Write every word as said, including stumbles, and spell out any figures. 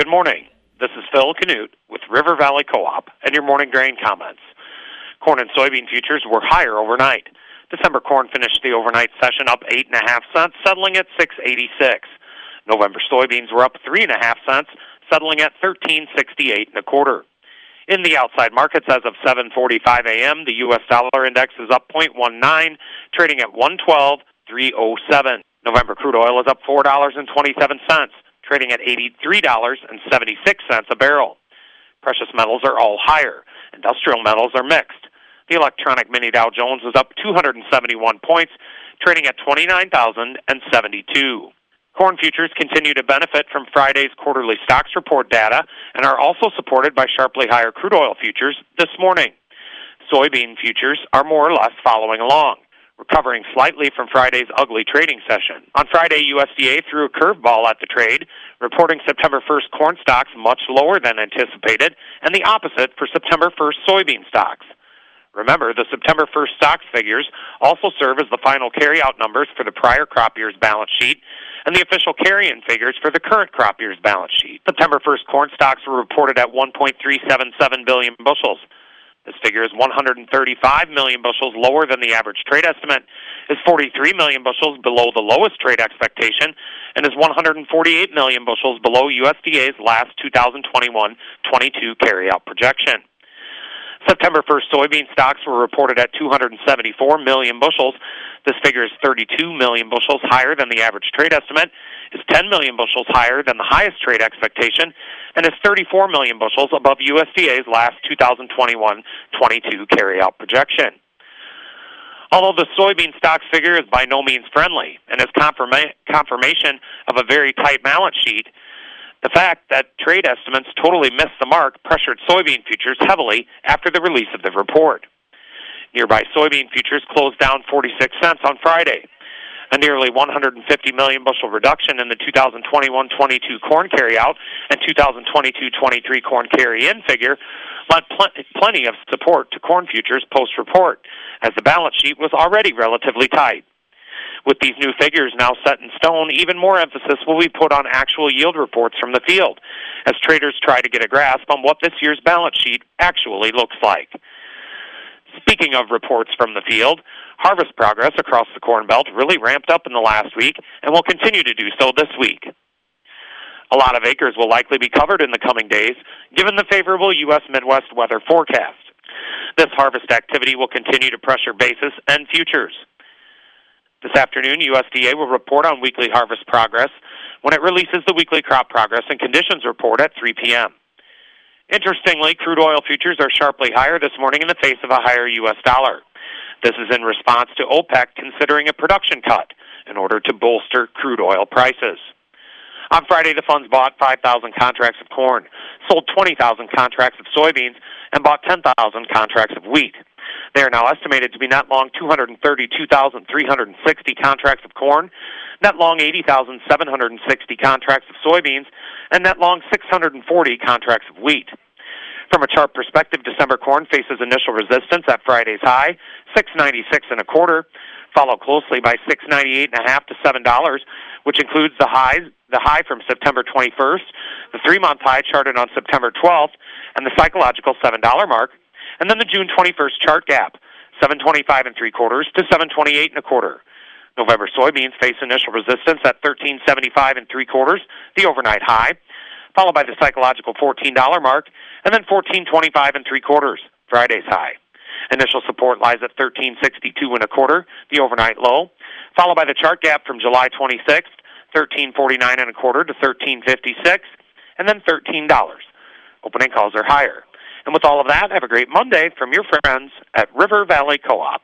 Good morning. This is Phil Canute with River Valley Co-op and your morning grain comments. Corn and soybean futures were higher overnight. December corn finished the overnight session up eight and a half cents, settling at six eighty-six. November soybeans were up three and a half cents, settling at thirteen sixty-eight and a quarter. In the outside markets, as of seven forty-five a m, the U S dollar index is up zero point one nine, trading at one twelve three oh seven. November crude oil is up four dollars and twenty-seven cents, trading at eighty-three dollars and seventy-six cents a barrel. Precious metals are all higher. Industrial metals are mixed. The electronic mini Dow Jones is up two hundred seventy-one points, trading at twenty-nine thousand seventy-two. Corn futures continue to benefit from Friday's quarterly stocks report data and are also supported by sharply higher crude oil futures this morning. Soybean futures are more or less following along, recovering slightly from Friday's ugly trading session. On Friday, U S D A threw a curveball at the trade, reporting September first corn stocks much lower than anticipated, and the opposite for September first soybean stocks. Remember, the September first stocks figures also serve as the final carryout numbers for the prior crop year's balance sheet and the official carry-in figures for the current crop year's balance sheet. September first corn stocks were reported at one point three seven seven billion bushels. This figure is one hundred thirty-five million bushels lower than the average trade estimate, is forty-three million bushels below the lowest trade expectation, and is one hundred forty-eight million bushels below U S D A's last two thousand twenty-one twenty-two carryout projection. September first soybean stocks were reported at two hundred seventy-four million bushels. This figure is thirty-two million bushels higher than the average trade estimate, is ten million bushels higher than the highest trade expectation, and is thirty-four million bushels above U S D A's last two thousand twenty-one twenty-two carryout projection. Although the soybean stocks figure is by no means friendly and is confirma- confirmation of a very tight balance sheet, the fact that trade estimates totally missed the mark pressured soybean futures heavily after the release of the report. Nearby soybean futures closed down forty-six cents on Friday. A nearly one hundred fifty million bushel reduction in the two thousand twenty-one twenty-two corn carryout and two thousand twenty-two twenty-three corn carry-in figure lent pl- plenty of support to corn futures post-report, as the balance sheet was already relatively tight. With these new figures now set in stone, even more emphasis will be put on actual yield reports from the field as traders try to get a grasp on what this year's balance sheet actually looks like. Speaking of reports from the field, harvest progress across the Corn Belt really ramped up in the last week and will continue to do so this week. A lot of acres will likely be covered in the coming days, given the favorable U S Midwest weather forecast. This harvest activity will continue to pressure basis and futures. This afternoon, U S D A will report on weekly harvest progress when it releases the weekly crop progress and conditions report at three p m Interestingly, crude oil futures are sharply higher this morning in the face of a higher U S dollar. This is in response to OPEC considering a production cut in order to bolster crude oil prices. On Friday, the funds bought five thousand contracts of corn, sold twenty thousand contracts of soybeans, and bought ten thousand contracts of wheat. They are now estimated to be net long two hundred thirty-two thousand three hundred sixty contracts of corn, net long eighty thousand seven hundred sixty contracts of soybeans, and net long six hundred forty contracts of wheat. From a chart perspective, December corn faces initial resistance at Friday's high, six ninety-six and a quarter, followed closely by six ninety-eight and a half to seven dollars, which includes the highs, the high from September twenty-first, the three-month high charted on September twelfth, and the psychological seven dollars mark, and then the June twenty-first chart gap, seven twenty-five and three quarters to seven twenty-eight and a quarter. November soybeans face initial resistance at thirteen seventy-five and three quarters, the overnight high, followed by the psychological fourteen dollars mark, and then fourteen twenty-five and three quarters, Friday's high. Initial support lies at thirteen sixty-two and a quarter, the overnight low, followed by the chart gap from July twenty-sixth, thirteen forty-nine and a quarter to thirteen fifty-six, and then thirteen dollars. Opening calls are higher. And with all of that, have a great Monday from your friends at River Valley Co-op.